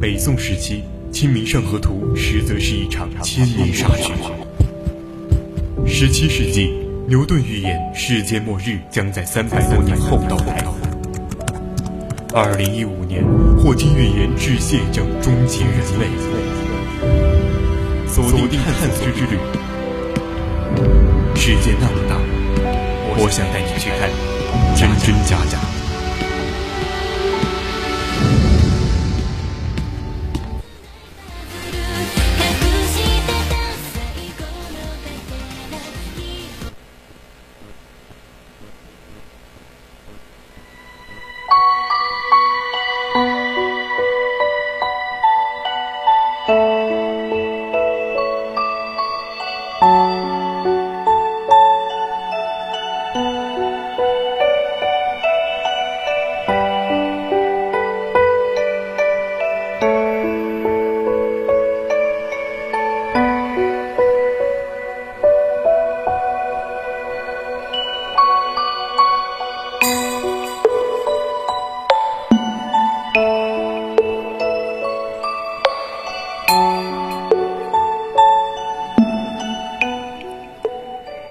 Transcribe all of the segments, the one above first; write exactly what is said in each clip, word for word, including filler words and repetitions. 北宋时期，《清明上河图》实则是一场千年杀局。十七世纪，牛顿预言世界末日将在三百多年后到来。二零一五年，霍金预言致谢将终结人类。锁定探索之旅，世界那么大，我想带你去看真真假假。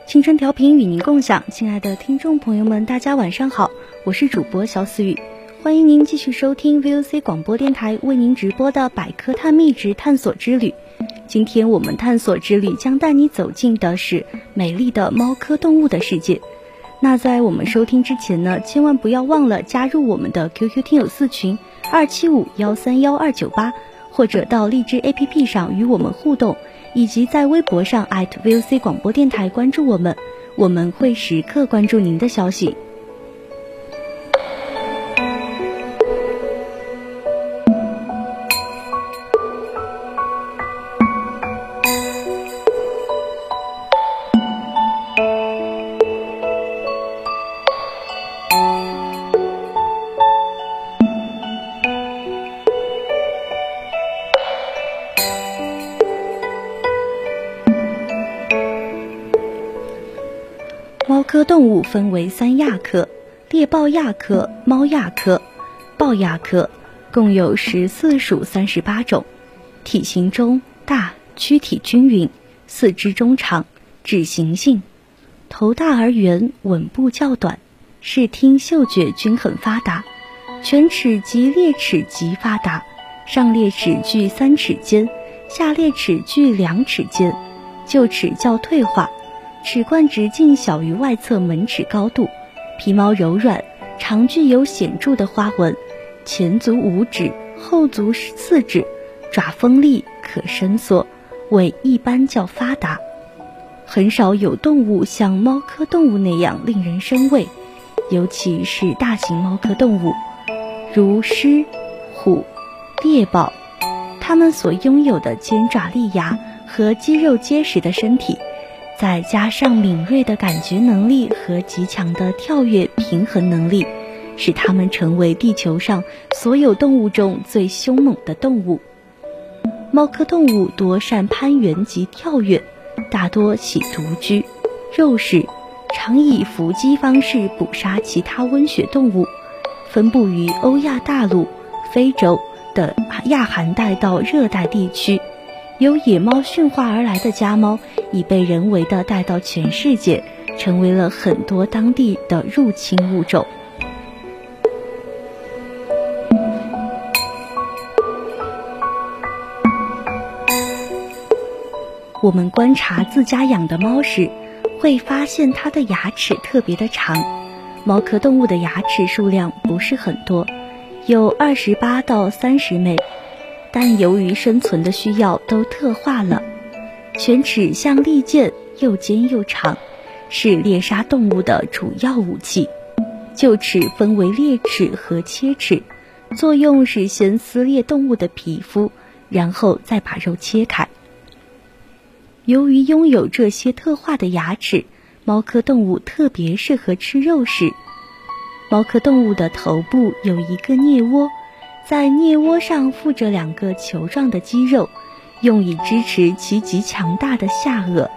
青春调频与您共享，亲爱的听众朋友们，大家晚上好，我是主播小思雨，欢迎您继续收听 V O C 广播电台为您直播的百科探秘之探索之旅。今天我们探索之旅将带你走进的是美丽的猫科动物的世界。那在我们收听之前呢，千万不要忘了加入我们的 Q Q 听友四群二七五一三一二九八，或者到荔枝 A P P 上与我们互动，以及在微博上 at V O C 广播电台关注我们，我们会时刻关注您的消息。猫科动物分为三亚科、猎豹亚科、猫亚科、豹亚科，共有十四属三十八种。体型中大，躯体均匀，四肢中长，指行性，头大而圆，吻部较短，视听嗅觉均很发达，犬齿及鬣齿极发达，上鬣齿距三齿间，下鬣齿距两齿间，臼齿较退化。齿冠直径小于外侧门齿高度，皮毛柔软，常具有显著的花纹，前足五指，后足四指，爪锋利可伸缩，尾一般较发达。很少有动物像猫科动物那样令人生畏，尤其是大型猫科动物，如狮、虎、猎豹，它们所拥有的尖爪利牙和肌肉结实的身体，再加上敏锐的感觉能力和极强的跳跃平衡能力，使它们成为地球上所有动物中最凶猛的动物。猫科动物多善攀援及跳跃，大多喜独居、肉食，常以伏击方式捕杀其他温血动物，分布于欧亚大陆、非洲的亚寒带到热带地区。由野猫驯化而来的家猫已被人为的带到全世界，成为了很多当地的入侵物种。我们观察自家养的猫时，会发现它的牙齿特别的长。猫科动物的牙齿数量不是很多，有二十八到三十枚。但由于生存的需要都特化了，犬齿像利剑，又尖又长，是猎杀动物的主要武器。臼齿分为猎齿和切齿，作用是先撕裂动物的皮肤，然后再把肉切开。由于拥有这些特化的牙齿，猫科动物特别适合吃肉食。猫科动物的头部有一个颞窝，在颞窝上附着两个球状的肌肉，用以支持其极强大的下颚。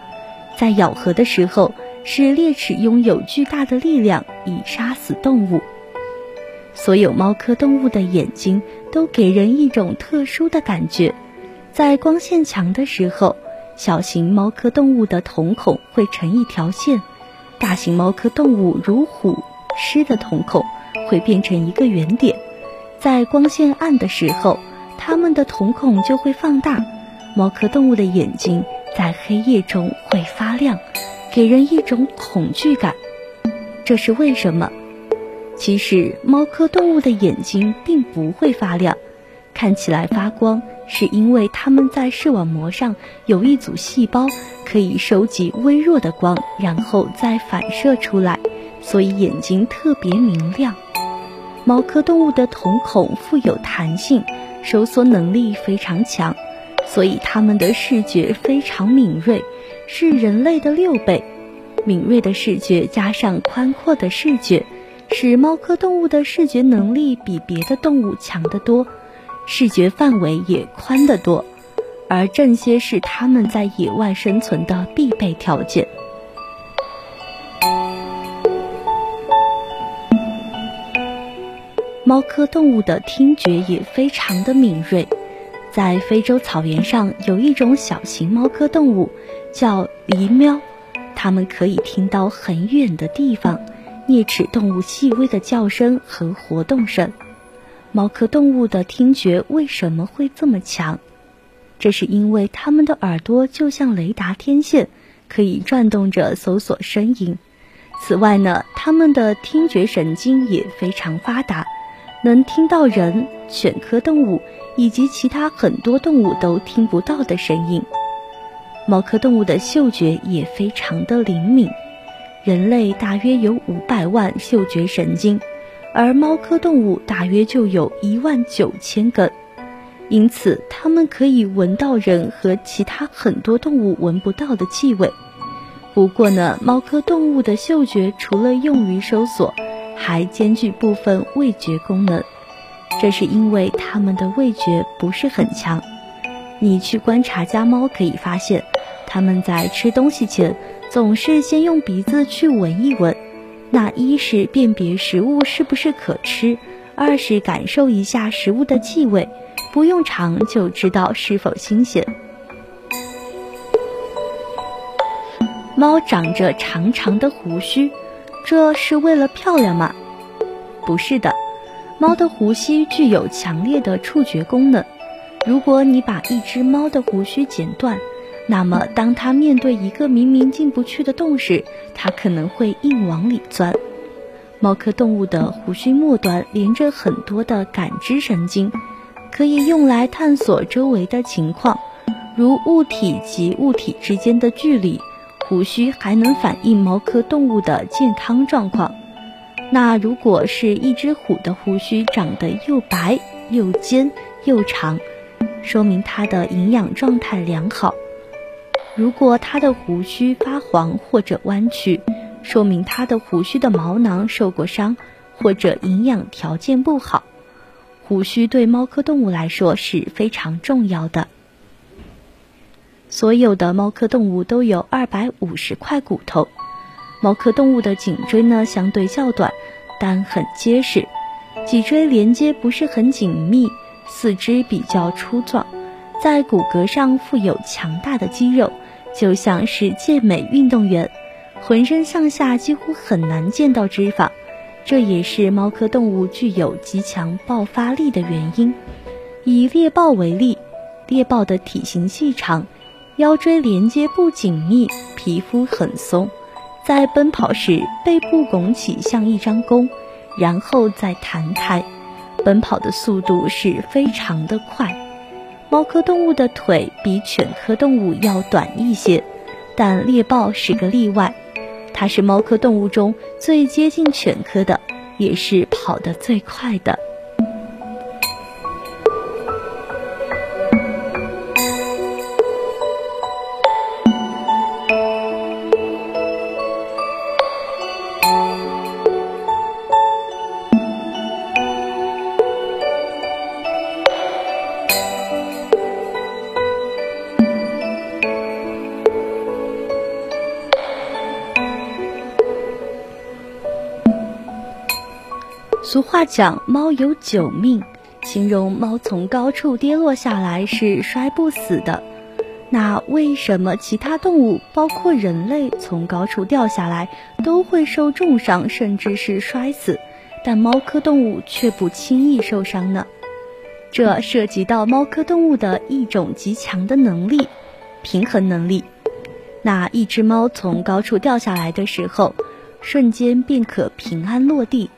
在咬合的时候，使鬣齿拥有巨大的力量以杀死动物。所有猫科动物的眼睛都给人一种特殊的感觉，在光线强的时候，小型猫科动物的瞳孔会成一条线，大型猫科动物如虎、狮的瞳孔会变成一个圆点，在光线暗的时候，它们的瞳孔就会放大。猫科动物的眼睛在黑夜中会发亮，给人一种恐惧感，这是为什么？其实猫科动物的眼睛并不会发亮，看起来发光是因为它们在视网膜上有一组细胞可以收集微弱的光，然后再反射出来，所以眼睛特别明亮。猫科动物的瞳孔富有弹性，收缩能力非常强，所以它们的视觉非常敏锐，是人类的六倍。敏锐的视觉加上宽阔的视觉，使猫科动物的视觉能力比别的动物强得多，视觉范围也宽得多，而这些是它们在野外生存的必备条件。猫科动物的听觉也非常的敏锐，在非洲草原上有一种小型猫科动物叫狸喵，它们可以听到很远的地方啮齿动物细微的叫声和活动声。猫科动物的听觉为什么会这么强？这是因为它们的耳朵就像雷达天线，可以转动着搜索声音。此外呢，它们的听觉神经也非常发达，能听到人、犬科动物以及其他很多动物都听不到的声音。猫科动物的嗅觉也非常的灵敏，人类大约有五百万嗅觉神经，而猫科动物大约就有一万九千根，因此它们可以闻到人和其他很多动物闻不到的气味。不过呢，猫科动物的嗅觉除了用于搜索，还兼具部分味觉功能，这是因为它们的味觉不是很强。你去观察家猫可以发现，它们在吃东西前总是先用鼻子去闻一闻，那一是辨别食物是不是可吃，二是感受一下食物的气味，不用尝就知道是否新鲜。猫长着长长的胡须，这是为了漂亮吗？不是的，猫的胡须具有强烈的触觉功能，如果你把一只猫的胡须剪断，那么当它面对一个明明进不去的洞时，它可能会硬往里钻。猫科动物的胡须末端连着很多的感知神经，可以用来探索周围的情况，如物体及物体之间的距离。胡须还能反映猫科动物的健康状况。那如果是一只虎的胡须长得又白又尖又长，说明它的营养状态良好。如果它的胡须发黄或者弯曲，说明它的胡须的毛囊受过伤，或者营养条件不好。胡须对猫科动物来说是非常重要的。所有的猫科动物都有二百五十块骨头。猫科动物的颈椎呢相对较短，但很结实，脊椎连接不是很紧密，四肢比较粗壮，在骨骼上附有强大的肌肉，就像是健美运动员，浑身上下几乎很难见到脂肪，这也是猫科动物具有极强爆发力的原因。以猎豹为例，猎豹的体型细长，腰椎连接不紧密，皮肤很松，在奔跑时背部拱起像一张弓，然后再弹开，奔跑的速度是非常的快。猫科动物的腿比犬科动物要短一些，但猎豹是个例外，它是猫科动物中最接近犬科的，也是跑得最快的。俗话讲猫有九命，形容猫从高处跌落下来是摔不死的。那为什么其他动物包括人类从高处掉下来都会受重伤甚至是摔死，但猫科动物却不轻易受伤呢？这涉及到猫科动物的一种极强的能力，平衡能力。那一只猫从高处掉下来的时候，瞬间便可平安落地。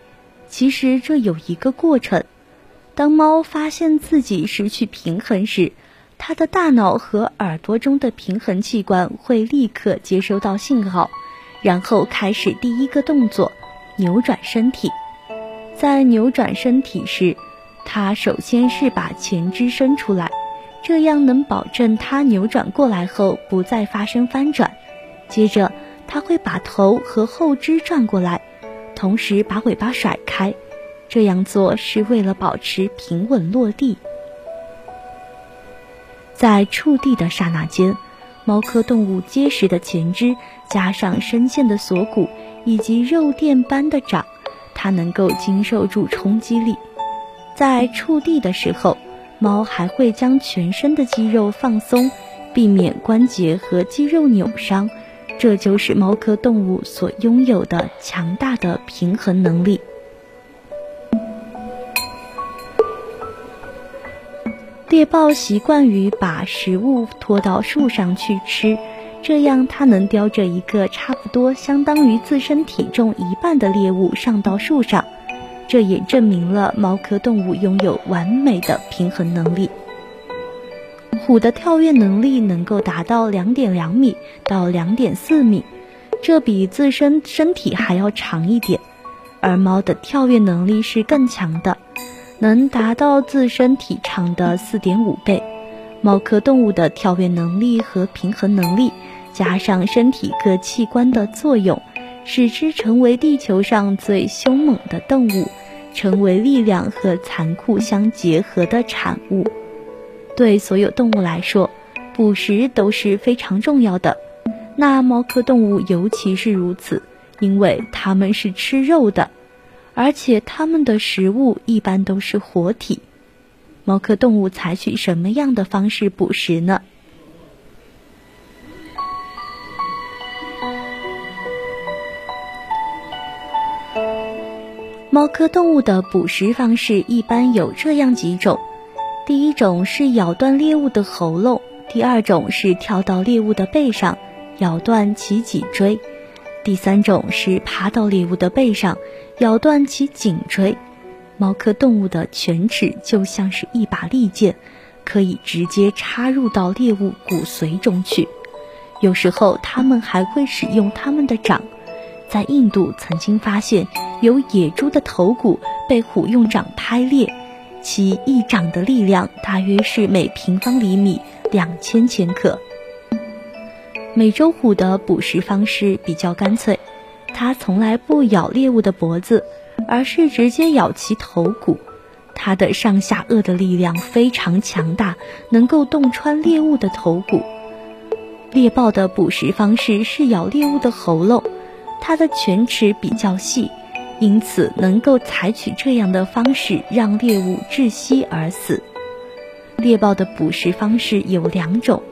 其实这有一个过程，当猫发现自己失去平衡时，它的大脑和耳朵中的平衡器官会立刻接收到信号，然后开始第一个动作，扭转身体。在扭转身体时，它首先是把前肢伸出来，这样能保证它扭转过来后不再发生翻转。接着它会把头和后肢转过来，同时把尾巴甩开，这样做是为了保持平稳落地。在触地的刹那间，猫科动物结实的前肢加上深陷的锁骨以及肉垫般的掌，它能够经受住冲击力。在触地的时候，猫还会将全身的肌肉放松，避免关节和肌肉扭伤。这就是猫科动物所拥有的强大的平衡能力。猎豹习惯于把食物拖到树上去吃，这样它能叼着一个差不多相当于自身体重一半的猎物上到树上，这也证明了猫科动物拥有完美的平衡能力。虎的跳跃能力能够达到 二点二米到 二点四米，这比自身身体还要长一点，而猫的跳跃能力是更强的，能达到自身体长的 四点五倍。猫科动物的跳跃能力和平衡能力加上身体各器官的作用，使之成为地球上最凶猛的动物，成为力量和残酷相结合的产物。对所有动物来说，捕食都是非常重要的，那猫科动物尤其是如此，因为它们是吃肉的，而且它们的食物一般都是活体。猫科动物采取什么样的方式捕食呢？猫科动物的捕食方式一般有这样几种，第一种是咬断猎物的喉咙，第二种是跳到猎物的背上，咬断其脊椎，第三种是爬到猎物的背上，咬断其颈椎。猫科动物的犬齿就像是一把利剑，可以直接插入到猎物骨髓中去，有时候它们还会使用它们的掌。在印度曾经发现有野猪的头骨被虎用掌拍裂，其一掌的力量大约是每平方厘米两千千克。美洲虎的捕食方式比较干脆，它从来不咬猎物的脖子，而是直接咬其头骨。它的上下颚的力量非常强大，能够洞穿猎物的头骨。猎豹的捕食方式是咬猎物的喉咙，它的犬齿比较细，因此能够采取这样的方式让猎物窒息而死。猎豹的捕食方式有两种，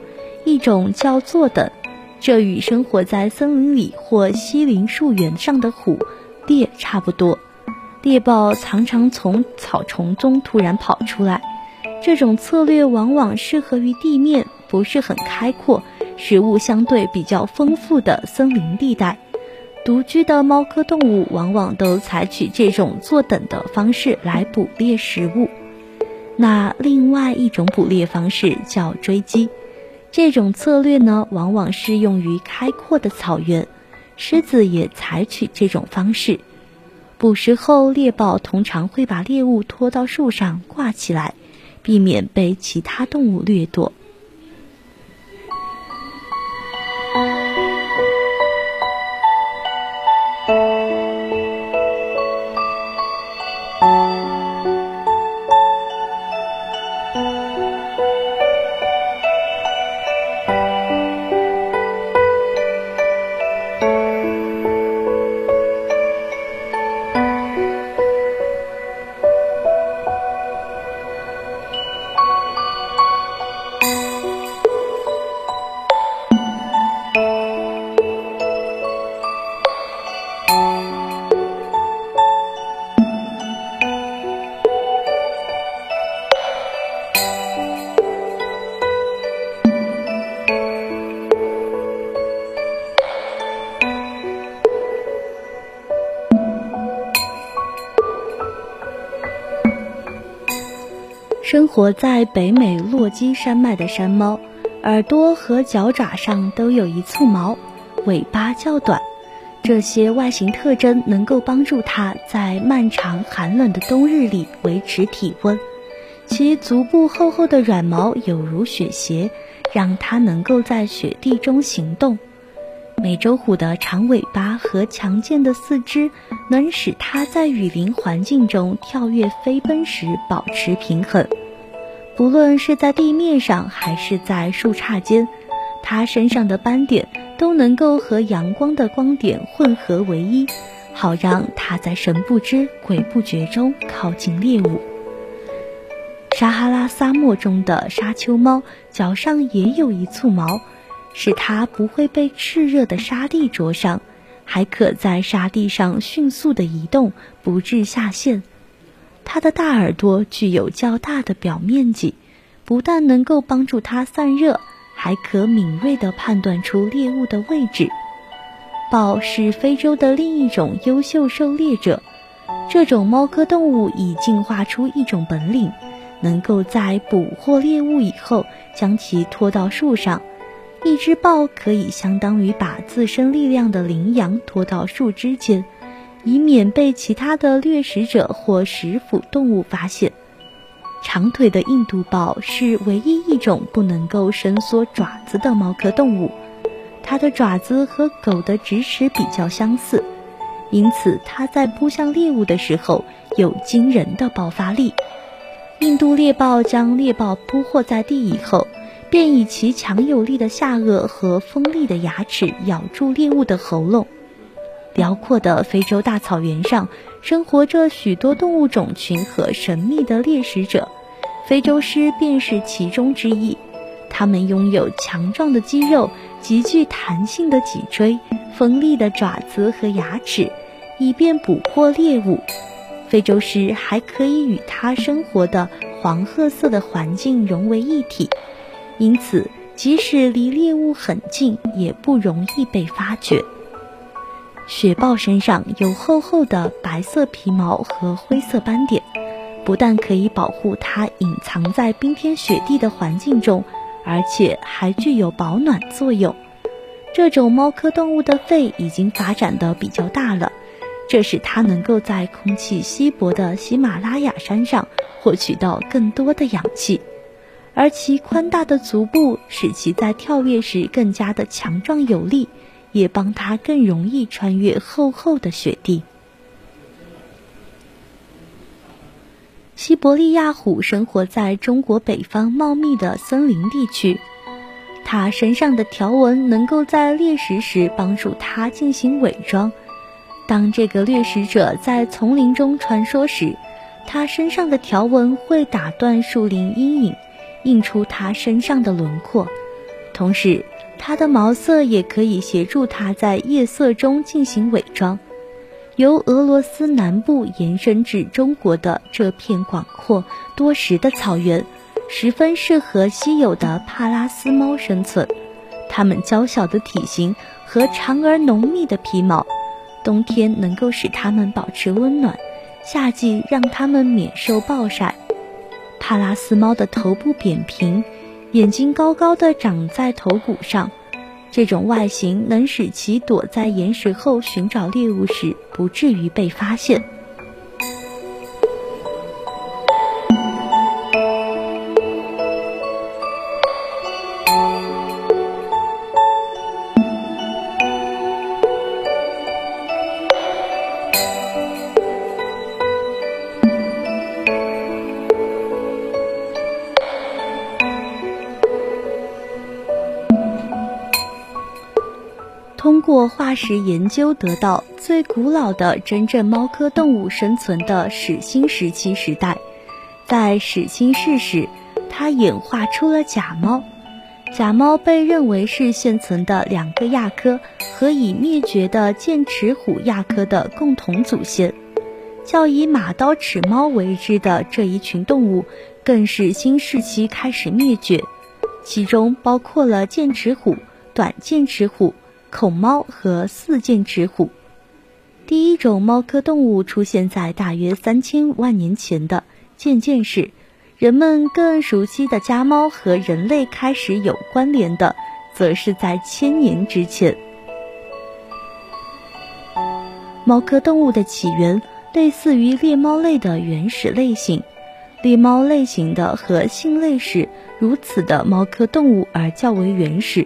一种叫坐等，这与生活在森林里或稀林树原上的虎、猎差不多。猎豹常常从草丛中突然跑出来，这种策略往往适合于地面不是很开阔、食物相对比较丰富的森林地带。独居的猫科动物往往都采取这种坐等的方式来捕猎食物。那另外一种捕猎方式叫追击，这种策略呢，往往适用于开阔的草原，狮子也采取这种方式。捕食后，猎豹通常会把猎物拖到树上挂起来，避免被其他动物掠夺。生活在北美落基山脉的山猫，耳朵和脚爪上都有一簇毛，尾巴较短。这些外形特征能够帮助它在漫长寒冷的冬日里维持体温。其足部厚厚的软毛有如雪鞋，让它能够在雪地中行动。美洲虎的长尾巴和强健的四肢能使它在雨林环境中跳跃飞奔时保持平衡。不论是在地面上还是在树杈间，它身上的斑点都能够和阳光的光点混合为一，好让它在神不知鬼不觉中靠近猎物。撒哈拉沙漠中的沙丘猫脚上也有一簇毛，使它不会被炽热的沙地灼伤，还可在沙地上迅速地移动，不致下陷。它的大耳朵具有较大的表面积，不但能够帮助它散热，还可敏锐地判断出猎物的位置。豹是非洲的另一种优秀狩猎者，这种猫科动物已进化出一种本领，能够在捕获猎物以后将其拖到树上。一只豹可以相当于把自身力量的羚羊拖到树枝间，以免被其他的掠食者或食腐动物发现。长腿的印度豹是唯一一种不能够伸缩爪子的猫科动物，它的爪子和狗的直齿比较相似，因此它在扑向猎物的时候有惊人的爆发力。印度猎豹将猎豹扑获在地以后，便以其强有力的下颚和锋利的牙齿咬住猎物的喉咙。辽阔的非洲大草原上生活着许多动物种群和神秘的猎食者，非洲狮便是其中之一。它们拥有强壮的肌肉、极具弹性的脊椎、锋利的爪子和牙齿，以便捕获猎物。非洲狮还可以与它生活的黄褐色的环境融为一体，因此即使离猎物很近也不容易被发觉。雪豹身上有厚厚的白色皮毛和灰色斑点，不但可以保护它隐藏在冰天雪地的环境中，而且还具有保暖作用。这种猫科动物的肺已经发展得比较大了，这使它能够在空气稀薄的喜马拉雅山上获取到更多的氧气，而其宽大的足部使其在跳跃时更加的强壮有力，也帮它更容易穿越厚厚的雪地。西伯利亚虎生活在中国北方茂密的森林地区，它身上的条纹能够在猎食时帮助它进行伪装。当这个掠食者在丛林中穿梭时，它身上的条纹会打断树林阴影，映出它身上的轮廓，同时它的毛色也可以协助它在夜色中进行伪装。由俄罗斯南部延伸至中国的这片广阔多石的草原，十分适合稀有的帕拉斯猫生存。它们娇小的体型和长而浓密的皮毛，冬天能够使它们保持温暖，夏季让它们免受暴晒。帕拉斯猫的头部扁平，眼睛高高的长在头骨上，这种外形能使其躲在岩石后寻找猎物时不至于被发现。通过化石研究得到，最古老的真正猫科动物生存的始新时期时代，在始新世时，它演化出了假猫。假猫被认为是现存的两个亚科和已灭绝的剑齿虎亚科的共同祖先。较以马刀齿猫为之的这一群动物，更是新世纪开始灭绝，其中包括了剑齿虎、短剑齿虎、孔猫和四剑齿虎。第一种猫科动物出现在大约三千万年前的渐渐世，人们更熟悉的家猫和人类开始有关联的，则是在千年之前。猫科动物的起源类似于猎猫类的原始类型，猎猫类型的和性类使如此的猫科动物而较为原始。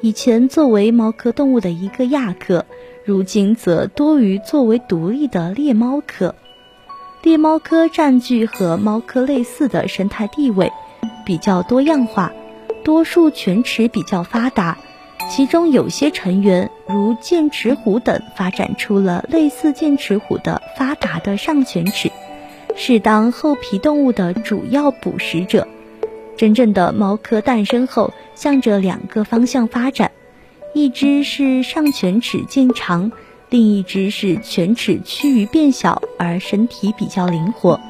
以前作为猫科动物的一个亚科，如今则多于作为独立的猎猫科。猎猫科占据和猫科类似的生态地位，比较多样化，多数犬齿比较发达，其中有些成员如剑齿虎等发展出了类似剑齿虎的发达的上犬齿，是当厚皮动物的主要捕食者。真正的猫科诞生后，向着两个方向发展，一只是上犬齿渐长，另一只是犬齿趋于变小而身体比较灵活。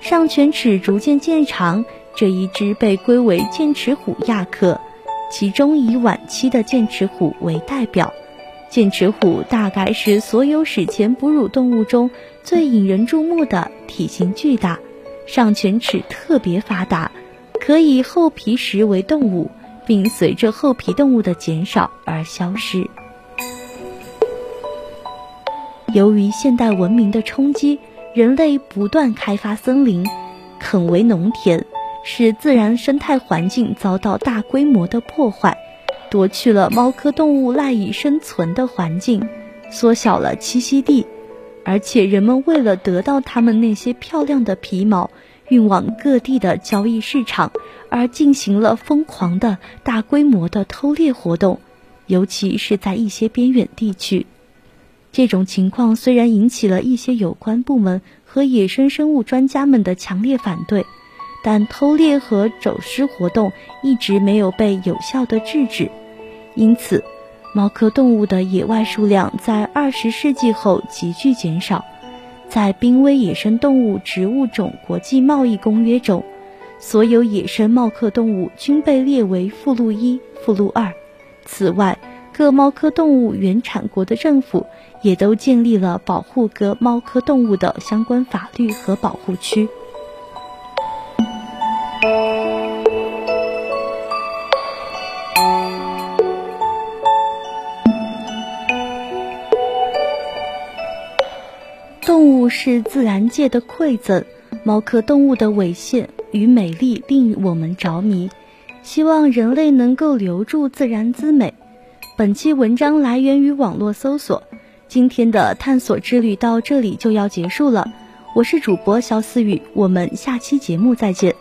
上犬齿逐渐渐长，这一只被归为剑齿虎亚科，其中以晚期的剑齿虎为代表。剑齿虎大概是所有史前哺乳动物中最引人注目的，体型巨大，上犬齿特别发达，可以厚皮食为动物，并随着厚皮动物的减少而消失。由于现代文明的冲击，人类不断开发森林，垦为农田，使自然生态环境遭到大规模的破坏，夺去了猫科动物赖以生存的环境，缩小了栖息地，而且人们为了得到它们那些漂亮的皮毛，运往各地的交易市场，而进行了疯狂的大规模的偷猎活动，尤其是在一些边远地区。这种情况虽然引起了一些有关部门和野生生物专家们的强烈反对，但偷猎和走私活动一直没有被有效的制止。因此，猫科动物的野外数量在二十世纪后急剧减少。在《濒危野生动物植物种国际贸易公约》中，所有野生猫科动物均被列为附录一、附录二。此外，各猫科动物原产国的政府也都建立了保护各猫科动物的相关法律和保护区。是自然界的馈赠，猫科动物的伟现与美丽令我们着迷，希望人类能够留住自然之美。本期文章来源于网络搜索。今天的探索之旅到这里就要结束了，我是主播肖思雨，我们下期节目再见。